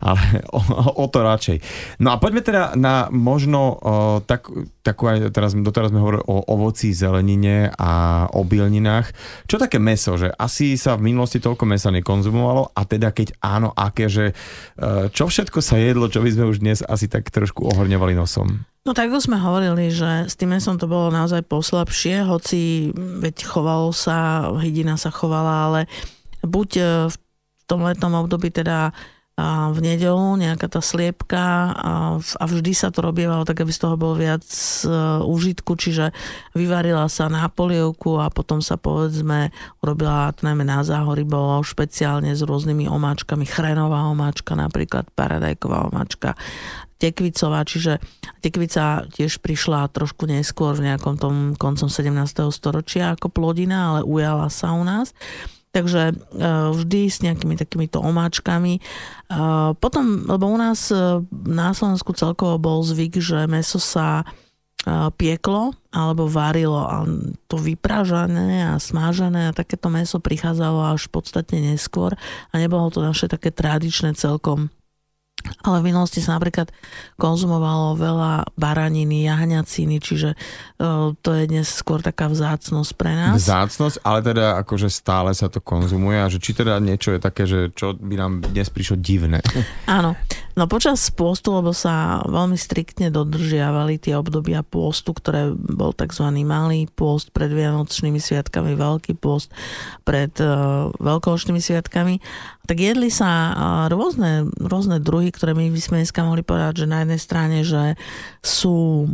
Ale o to radšej. No a poďme teda na možno takú aj doteraz sme hovorili o ovoci, zelenine a obilninách. Čo také mäso, že asi sa v minulosti toľko mäsa nekonzumovalo a teda keď áno, aké, že čo všetko sa jedlo, čo by sme už dnes asi tak trošku ohorňovali nosom? No tak už sme hovorili, že s tým mäsom to bolo naozaj poslabšie, hoci veď chovalo sa, hydina sa chovala, ale buď v tom letnom období teda a v nedeľu nejaká tá sliepka a vždy sa to robievalo tak, aby z toho bol viac užitku, čiže vyvarila sa na polievku a potom sa povedzme urobila, to najmä na Záhorí bolo špeciálne s rôznymi omáčkami, chrenová omáčka napríklad, paradajková omáčka, tekvicová, čiže tekvica tiež prišla trošku neskôr v nejakom tom koncom 17. storočia ako plodina, ale ujala sa u nás. Takže vždy s nejakými takýmito omáčkami. Potom, lebo u nás na Slovensku celkovo bol zvyk, že mäso sa pieklo alebo varilo a to vypražané a smážené a takéto mäso prichádzalo až podstatne neskôr a nebolo to naše také tradičné celkom. Ale v minulosti sa napríklad konzumovalo veľa baraniny, jahňaciny, čiže to je dnes skôr taká vzácnosť pre nás. Vzácnosť, ale teda akože stále sa to konzumuje a že či teda niečo je také, že čo by nám dnes prišlo divné. Áno, no počas pôstu, lebo sa veľmi striktne dodržiavali tie obdobia pôstu, ktoré bol tzv. Malý pôst pred Vianočnými sviatkami, Veľký pôst pred Veľkonočnými sviatkami tak jedli sa rôzne druhy, ktoré my by sme dneska mohli povedať, že na jednej strane, že sú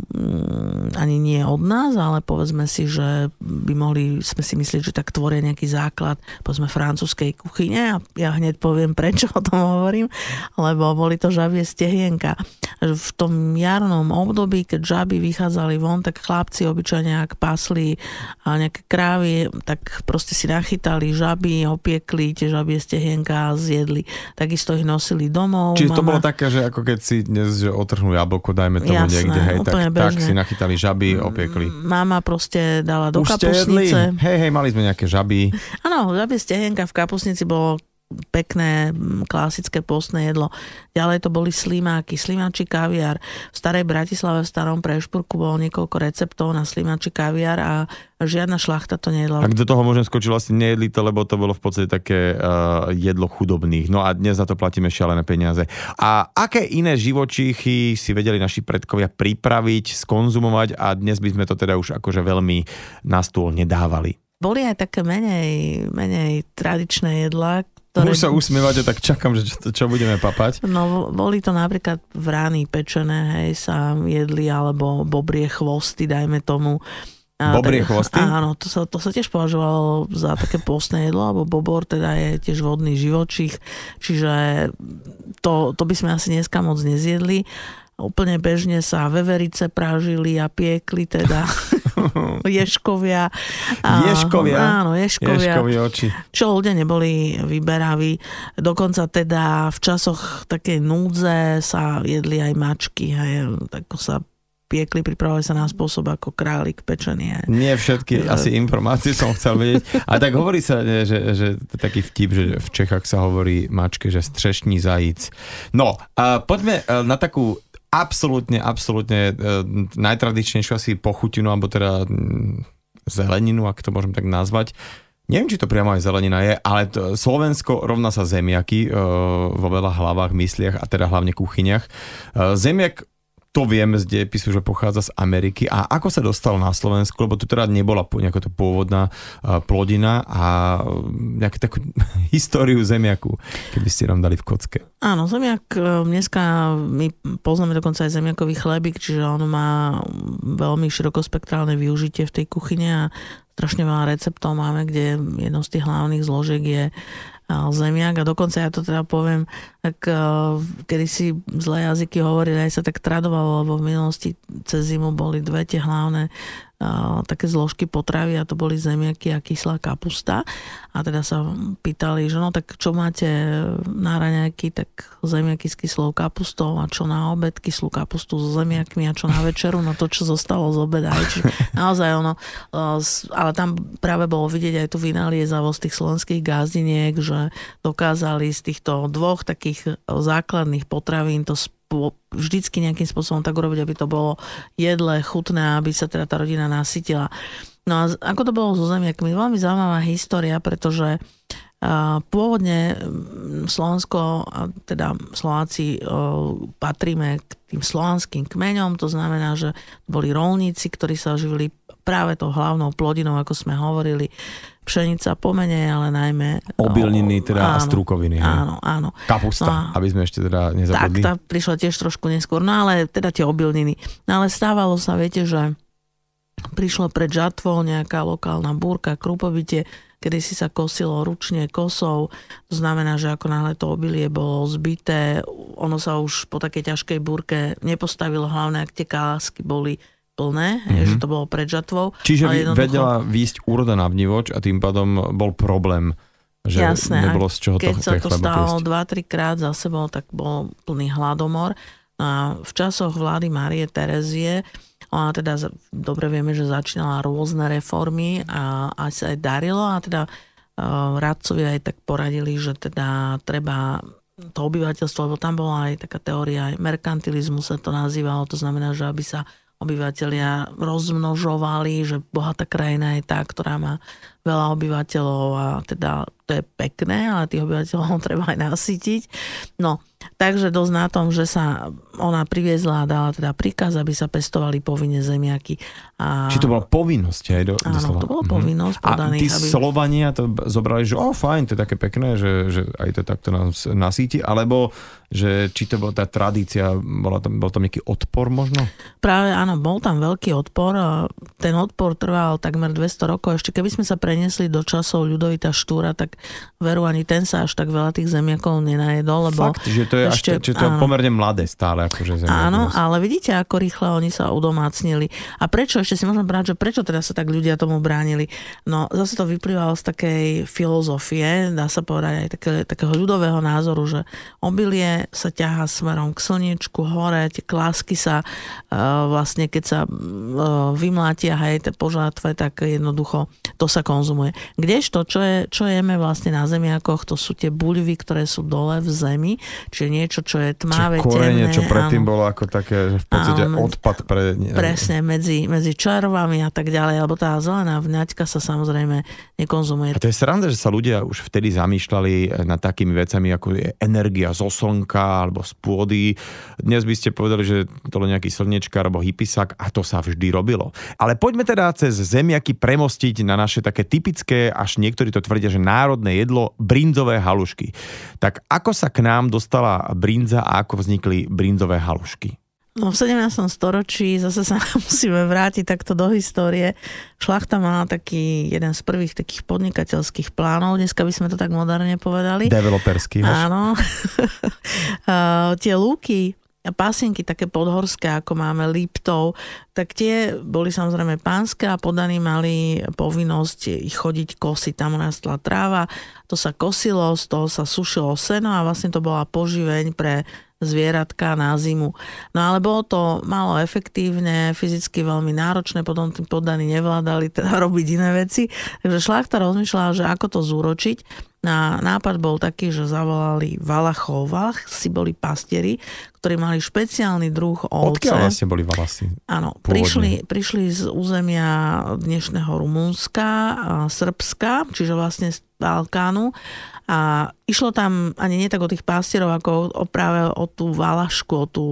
ani nie od nás, ale povedzme si, že by mohli sme si myslieť, že tak tvoria nejaký základ, povedzme, francúzskej kuchyne a ja hneď poviem, prečo o tom hovorím, lebo boli to žabie stehienka. V tom jarnom období, keď žaby vychádzali von, tak chlapci obyčajne, ak pásli nejaké krávy, tak proste si nachytali žaby, opiekli tie žabie stehienka a zjedli. Takisto ich nosili domov. Čiže to bolo také, že ako keď si dnes že otrhnú jablko, dajme tomu jasné, niekde, hej, tak si nachytali žaby, opiekli. Mama proste dala do kapusnice. Hej, mali sme nejaké žaby. Áno, žabie stehienka v kapusnici bolo pekné, klasické postné jedlo. Ďalej to boli slimáky, slimáči kaviár. V starej Bratislave, v starom Prešpurku bolo niekoľko receptov na slimáči kaviár a žiadna šlachta to nejedla. Tak do toho môžem skočiť, vlastne nejedli to, lebo to bolo v podstate také jedlo chudobných. No a dnes za to platíme šialené peniaze. A aké iné živočíchy si vedeli naši predkovia pripraviť, skonzumovať a dnes by sme to teda už akože veľmi na stôl nedávali? Boli aj také menej tradičné jedlá. Už sa usmievať, tak čakám, že čo budeme papať. No, boli to napríklad vrány pečené, hej, sa jedli, alebo bobrie chvosty, dajme tomu. Bobrie chvosty? Áno, to sa tiež považovalo za také postné jedlo, alebo bobor teda je tiež vodný živočích, čiže to by sme asi dneska moc nezjedli. Úplne bežne sa veverice prážili a piekli teda... Ješkovia. Áno, ješkovi oči. Čo ľudia neboli vyberaví. Dokonca teda v časoch takej núdze sa jedli aj mačky. Hej, tako sa piekli, pripravovali sa na spôsob ako králik pečený. Nie všetky asi informácie som chcel vedieť. A tak hovorí sa, že taký vtip, že v Čechách sa hovorí mačke, že střešní zajíc. No, poďme na takú absolútne najtradičnejšiu asi pochutinu, alebo teda zeleninu, ak to môžem tak nazvať. Neviem, či to priamo aj zelenina je, ale Slovensko rovná sa zemiaky vo veľa hlavách, mysliach a teda hlavne kuchyniach. Zemiak, to viem z dejepisu, že pochádza z Ameriky. A ako sa dostal na Slovensku, lebo tu teda nebola nejaká to pôvodná plodina a nejakú takú históriu zemiaku, keby ste nám dali v kocke. Áno, zemiak, dneska my poznáme dokonca aj zemiakový chlebík, čiže on má veľmi širokospektrálne využitie v tej kuchyni a strašne veľa receptov máme, kde jednou z tých hlavných zložiek je zemiak a dokonca ja to teda poviem, tak kedy si zlé jazyky hovorili, aj sa tak tradovalo, lebo v minulosti cez zimu boli dve tie hlavné také zložky potravy a to boli zemiaky a kyslá kapusta a teda sa pýtali, že no tak čo máte na raňajky, tak zemiaky s kyslou kapustou a čo na obed, kyslú kapustu so zemiakmi a čo na večeru, no to čo zostalo z obeda. Čiže naozaj ono, ale tam práve bolo vidieť aj tú vynaliezavosť tých slovenských gazdiniek, že dokázali z týchto dvoch takých základných potravín to vždycky nejakým spôsobom tak urobiť, aby to bolo jedle, chutné, aby sa teda tá rodina nasytila. No a ako to bolo so zemiakmi? Veľmi zaujímavá história, pretože pôvodne Slovensko, teda Slováci, patríme k tým slovanským kmeňom, to znamená, že boli rolníci, ktorí sa živili práve tou hlavnou plodinou, ako sme hovorili, pšenica pomenej, ale najmä... Obilniny teda áno, a strukoviny. Hej. Áno. Kapusta, no aby sme ešte teda nezabudli. Tak, tá prišla tiež trošku neskôr, no ale teda tie obilniny. No ale stávalo sa, viete, že prišlo pred žatvou nejaká lokálna búrka, krupovitie, kedy si sa kosilo ručne kosou, to znamená, že ako náhle to obilie bolo zbité, ono sa už po takej ťažkej búrke nepostavilo, hlavne ak tie kalásky boli plné, že to bolo pred žatvou. Čiže vedela výjsť úroda na vnívoč a tým pádom bol problém, že jasné, nebolo z čoho toho chleba piesť. Keď sa to stalo 2-3 krát za sebou, tak bol plný hladomor. A v časoch vlády Marie Terézie, ona teda, dobre vieme, že začínala rôzne reformy a sa aj darilo a teda radcovia aj tak poradili, že teda treba to obyvateľstvo, lebo tam bola aj taká teória, aj merkantilizmu sa to nazývalo, to znamená, že aby sa obyvateľia rozmnožovali, že bohatá krajina je tá, ktorá má veľa obyvateľov a teda to je pekné, ale tých obyvateľov treba aj nasytiť. No, takže dosť na tom, že sa ona priviezla a dala teda príkaz, aby sa pestovali povinne zemiaky. A... Či to bola povinnosť aj doslova? Áno, to bola povinnosť. Podaných, a tí aby... Slovania to zobrali, že fajn, to je také pekné, že aj to takto nás nasíti, alebo že či to bola tá tradícia, bol tam nejaký odpor možno? Práve áno, bol tam veľký odpor. Ten odpor trval takmer 200 rokov. Ešte keby sme sa prenesli do časov Ľudovita Štúra, tak veru ani ten sa až tak veľa tých zemiakov nenajedol. Lebo fakt, že to je, ešte, až, že to je pomerne mladé stále. Akože zemiak, áno, ale vidíte, ako rýchle oni sa udomácnili. A prečo, ešte si môžem brať, že prečo teda sa tak ľudia tomu bránili? No zase to vyplývalo z takej filozofie, dá sa povedať aj takého ľudového názoru, že obilie sa ťahá smerom k slniečku, hore, tie klásky sa vlastne, keď sa vymlátia po žatve, tak jednoducho to sa konzumuje. Kdežto, čo jeme vlastne na zemiakoch, to sú tie buľvy, ktoré sú dole v zemi, čiže niečo, čo je tmavé, temné. Čiže korene, čo predtým bolo ako také v podstate odpad pre... Presne, medzi červami a tak ďalej, lebo tá zelená vňaťka sa samozrejme nekonzumuje. A to je sranda, že sa ľudia už vtedy zamýšľali nad takými vecami, ako je energia zo slnka, alebo z pôdy. Dnes by ste povedali, že to je nejaký slnečkár alebo hypisak a to sa vždy robilo. Ale poďme teda cez zemiaky premostiť na naše také typické, až niektorí to tvrdia, že národné jedlo, brinzové halušky. Tak ako sa k nám dostala brinza a ako vznikli brinzové halušky? No v 17. storočí, zase sa musíme vrátiť takto do histórie, šľachta mala taký jeden z prvých takých podnikateľských plánov, dneska by sme to tak moderne povedali. Developerský. Áno. Tie lúky a pasienky také podhorské, ako máme Liptov, tak tie boli samozrejme pánske a podaní mali povinnosť ich chodiť kosiť. Tam rastla tráva, to sa kosilo, z toho sa sušilo seno a vlastne to bola poživeň pre zvieratka na zimu. No ale bolo to málo efektívne, fyzicky veľmi náročné, potom tí poddaní nevládali teda robiť iné veci. Takže šľachta rozmýšľala, že ako to zúročiť. A nápad bol taký, že zavolali Valachov. Valachsi boli pastieri, ktorí mali špeciálny druh ovce. Odkiaľ vlastne boli Valachsi? Áno, prišli z územia dnešného Rumunska, Srbska, čiže vlastne z Balkánu. A išlo tam ani nie tak o tých pastierov, ako práve o tú Valašku, o tú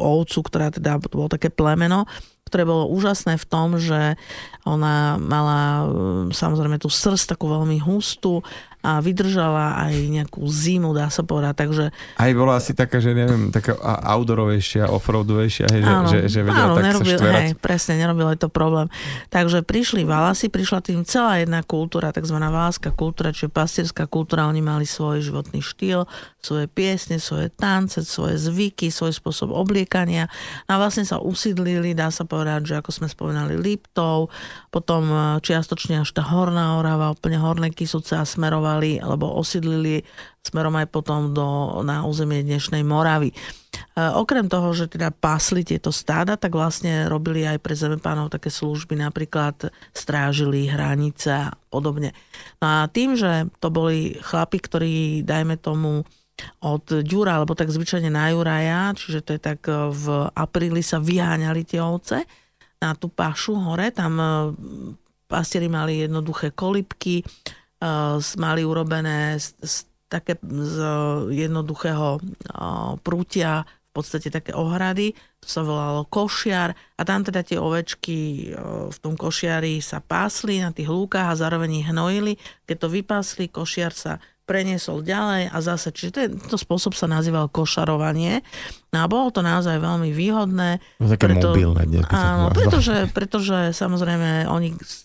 ovcu, ktorá teda bolo také plemeno, ktoré bolo úžasné v tom, že ona mala samozrejme tú srst takú veľmi hustú a vydržala aj nejakú zimu, dá sa povedať, takže... Aj bola asi taká, že neviem, taká outdoorovejšia, offroadovejšia, že vedela tak sa štverať. Hej, presne, nerobilo to problém. Takže prišli Valasi, prišla tým celá jedna kultúra, takzvaná valská kultúra, čiže pastierská kultúra, oni mali svoj životný štýl, svoje piesne, svoje tance, svoje zvyky, svoj spôsob obliekania a vlastne sa usídlili, dá sa povedať, že ako sme spomínali Liptov, potom čiastočne až tá Horná Orava, úplne Horné Kysuce a Smerova alebo osídlili smerom aj potom na územie dnešnej Moravy. Okrem toho, že teda pásli tieto stáda, tak vlastne robili aj pre zemepánov také služby, napríklad strážili hranice a podobne. No a tým, že to boli chlapi, ktorí, dajme tomu, od Ďura, alebo tak zvyčajne na Juraja, čiže to je tak v apríli sa vyháňali tie ovce na tú pašu hore, tam pastieri mali jednoduché kolibky, mali urobené z jednoduchého prútia v podstate také ohrady, to sa volalo košiar a tam teda tie ovečky v tom košiari sa pásli na tých lúkach a zároveň ich hnojili. Keď to vypásli, košiar sa preniesol ďalej a zase, čiže tento spôsob sa nazýval košarovanie. No a bolo to naozaj veľmi výhodné. No, také mobilné. Áno, pretože samozrejme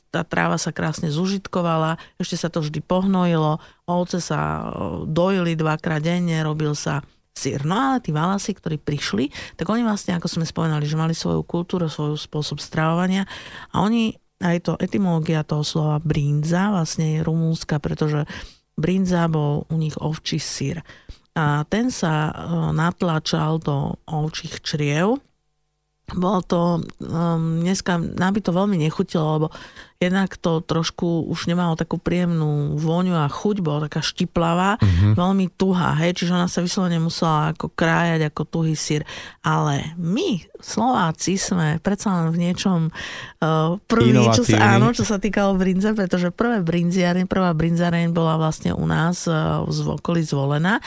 tá tráva sa krásne zužitkovala, ešte sa to vždy pohnojilo, ovce sa dojili dvakrát denne, robil sa sír. No ale tí Valasi, ktorí prišli, tak oni vlastne, ako sme spomínali, že mali svoju kultúru, svoj spôsob stravovania a oni, aj to etymológia toho slova brindza, vlastne je rumúnska, pretože brindza bol u nich ovčí syr. A ten sa natlačal do ovčích čriev Bolo to, dneska nám by to veľmi nechutilo, lebo jednak to trošku už nemalo takú príjemnú vôňu a chuť, bola taká štiplavá, veľmi tuhá, hej, čiže ona sa vyslovene musela ako krájať ako tuhý syr. Ale my, Slováci, sme predsa len v niečom prvý, čo sa týkalo brinze, pretože prvá brinziareň bola vlastne u nás v okolí Zvolená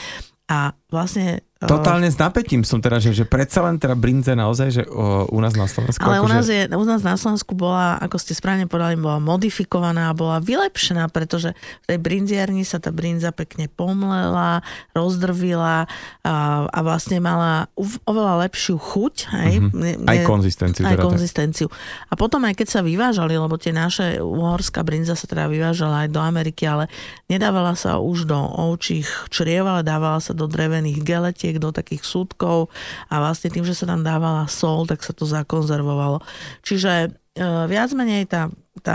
a vlastne totálne s napätím som teraz, že predsa len teda brinze naozaj, že u nás na Slovensku. Ale u nás na Slovensku bola, ako ste správne povedali, bola modifikovaná, bola vylepšená, pretože v tej brinziarni sa tá brinza pekne pomlela, rozdrvila a vlastne mala oveľa lepšiu chuť. Hej? Aj konzistenciu. Aj teda konzistenciu. A potom aj keď sa vyvážali, lebo tie naše uhorská brinza sa teda vyvážala aj do Ameriky, ale nedávala sa už do ovčích čriev, ale dávala sa do drevených geletiek, do takých súdkov a vlastne tým, že sa tam dávala sol, tak sa to zakonzervovalo. Čiže viac menej tá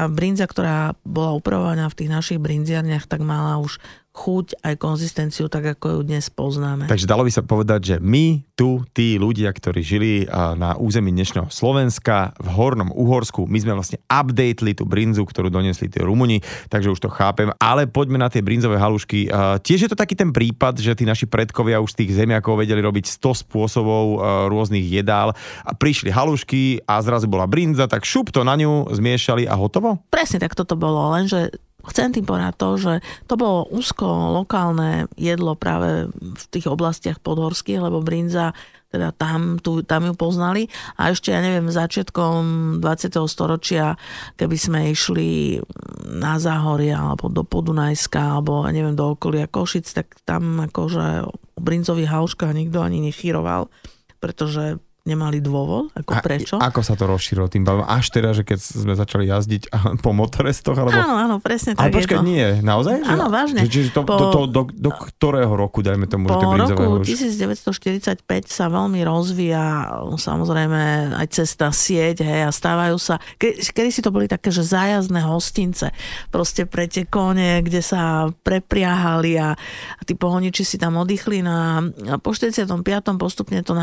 brinza, ktorá bola upravovaná v tých našich brinziarniach, tak mala už chuť aj konzistenciu, tak ako ju dnes poznáme. Takže dalo by sa povedať, že my tu, tí ľudia, ktorí žili na území dnešného Slovenska, v Hornom Uhorsku, my sme vlastne updateli tú brinzu, ktorú doniesli tí Rumuni, takže už to chápem. Ale poďme na tie brinzové halušky. Tiež je to taký ten prípad, že tí naši predkovia už z tých zemiakov vedeli robiť 100 spôsobov rôznych jedál a prišli halušky a zrazu bola brinza, tak šup to na ňu, zmiešali a hotovo? Presne tak toto bolo, lenže chcem tým povedať to, že to bolo úzko lokálne jedlo práve v tých oblastiach podhorských, lebo brinza, teda tam ju poznali. A ešte, začiatkom 20. storočia, keby sme išli na Záhorie, alebo do Podunajska, alebo do okolia Košic, tak tam akože o brinzových haluškách nikto ani nechýroval, pretože nemali dôvod, prečo. Ako sa to rozšírilo tým bavím? Až teda, že keď sme začali jazdiť po motorestoch, alebo... Áno, presne tak. Ale počkaj, nie, naozaj? Áno, vážne. Čiže do ktorého roku, dajme tomu, že to brinzové halušky? Po roku 1945 sa veľmi rozvíja, samozrejme, aj cesta sieť, hej, a stávajú sa... Kedy si to boli také, že zájazdné hostince, proste pre tie kone, kde sa prepriahali a tí pohoniči si tam oddychli a po 45. postupne to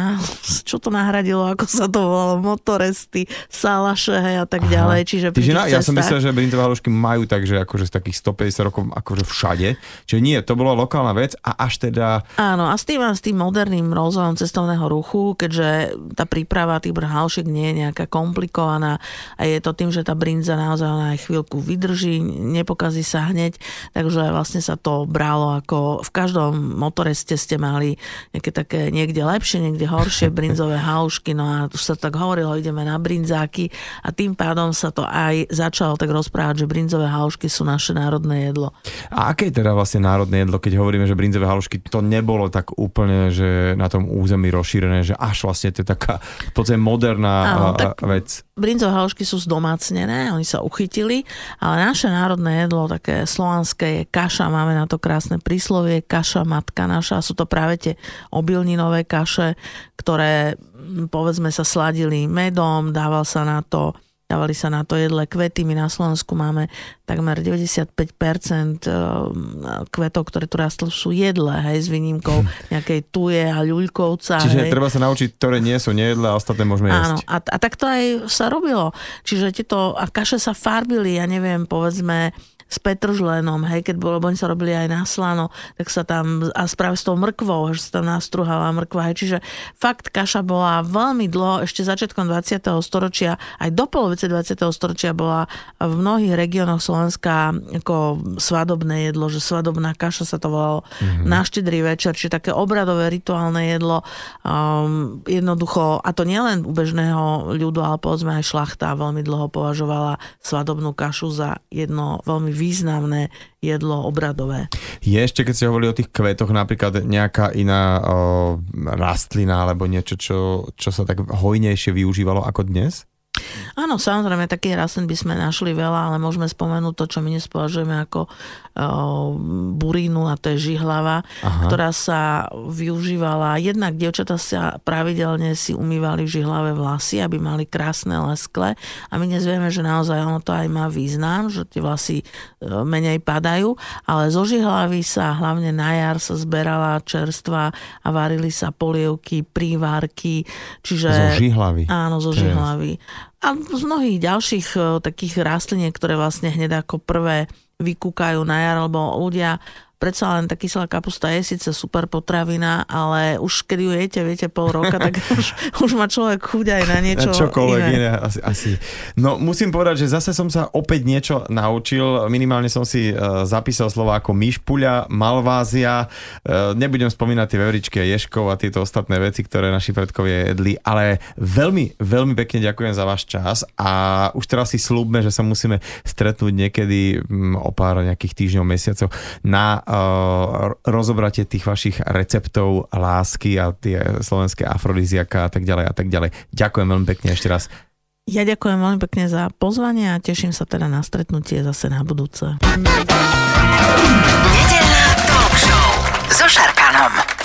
čo to hradilo, ako sa to volalo, motoresty, salaše, hej, a tak ďalej. Čiže ja som myslel, že brinzové halušky majú takže akože z takých 150 rokov akože všade. Čiže nie, to bola lokálna vec a až teda... Áno, a s tým moderným rozvojom cestovného ruchu, keďže tá príprava tých halušiek nie je nejaká komplikovaná a je to tým, že tá brinza naozaj aj chvíľku vydrží, nepokazí sa hneď, takže vlastne sa to bralo ako... V každom motoreste ste mali nejaké také niekde lepšie, niekde horšie brinzové halušky. No a už sa tak hovorilo, ideme na brinzáky a tým pádom sa to aj začalo tak rozprávať, že brinzové halušky sú naše národné jedlo. A aké je teda vlastne národné jedlo, keď hovoríme, že brinzové halušky, to nebolo tak úplne, že na tom území rozšírené, že až vlastne to je taká v podstate moderná vec. Brinzové halušky sú zdomácnené, oni sa uchytili, ale naše národné jedlo, také slovanské, je kaša, máme na to krásne príslovie, kaša matka naša, sú to práve tie obilninové kaše, ktoré povedzme sa sladili medom, dávali sa na to jedle kvety. My na Slovensku máme takmer 95% kvetov, ktoré tu rastú, sú jedle, hej, s výnimkou nejakej tuje a ľuľkovca. Čiže hej, treba sa naučiť, ktoré nie sú nejedle a ostatné môžeme jesť. Áno, a tak to aj sa robilo. Čiže tieto kaše sa farbili, povedzme s petržlenom, hej, keď oni sa robili aj na slano, tak sa tam a práve s tou mrkvou, že sa tam nastruhala mrkva, hej, čiže fakt kaša bola veľmi dlho, ešte začiatkom 20. storočia, aj do polovice 20. storočia bola v mnohých regiónoch Slovenska ako svadobné jedlo, že svadobná kaša sa to volalo na Štedrý večer, čiže také obradové rituálne jedlo, jednoducho, a to nielen u bežného ľudu, ale povedzme aj šlachta veľmi dlho považovala svadobnú kašu za jedno veľmi významné jedlo obradové. Je ešte, keď ste hovorili o tých kvetoch, napríklad nejaká iná rastlina alebo niečo, čo sa tak hojnejšie využívalo ako dnes? Áno, samozrejme, takých rastlín by sme našli veľa, ale môžeme spomenúť to, čo my nespovažujeme ako burínu, a to je žihlava, aha, ktorá sa využívala. Jednak dievčatá sa pravidelne si umývali v žihlave vlasy, aby mali krásne leskle. A my dnes vieme, že naozaj ono to aj má význam, že tie vlasy menej padajú, ale zo žihlavy sa hlavne na jar sa zberala čerstva a varili sa polievky, prívárky. Čiže... Zo žihlavy? Áno, zo žihlavy. A z mnohých ďalších takých rastliniek, ktoré vlastne hneď ako prvé vykúkajú na jar, lebo ľudia, predsa len tá kyselá kapusta je síce super potravina, ale už keď ju jete, viete, pol roka, tak už má človek chuť aj na niečo iné. Asi. No musím povedať, že zase som sa opäť niečo naučil. Minimálne som si zapísal slova ako myšpuľa, malvázia. Nebudem spomínať tie veveričky a ješkov a tieto ostatné veci, ktoré naši predkovia jedli, ale veľmi, veľmi pekne ďakujem za váš čas a už teraz si sľúbme, že sa musíme stretnúť niekedy o pár nejakých týždňov, mesiacov na rozobratie tých vašich receptov lásky a tie slovenské afrodiziaka a tak ďalej a tak ďalej. Ďakujem veľmi pekne ešte raz. Ja ďakujem veľmi pekne za pozvanie a teším sa teda na stretnutie zase na budúce. Nedeľná talk show so Šarkanom.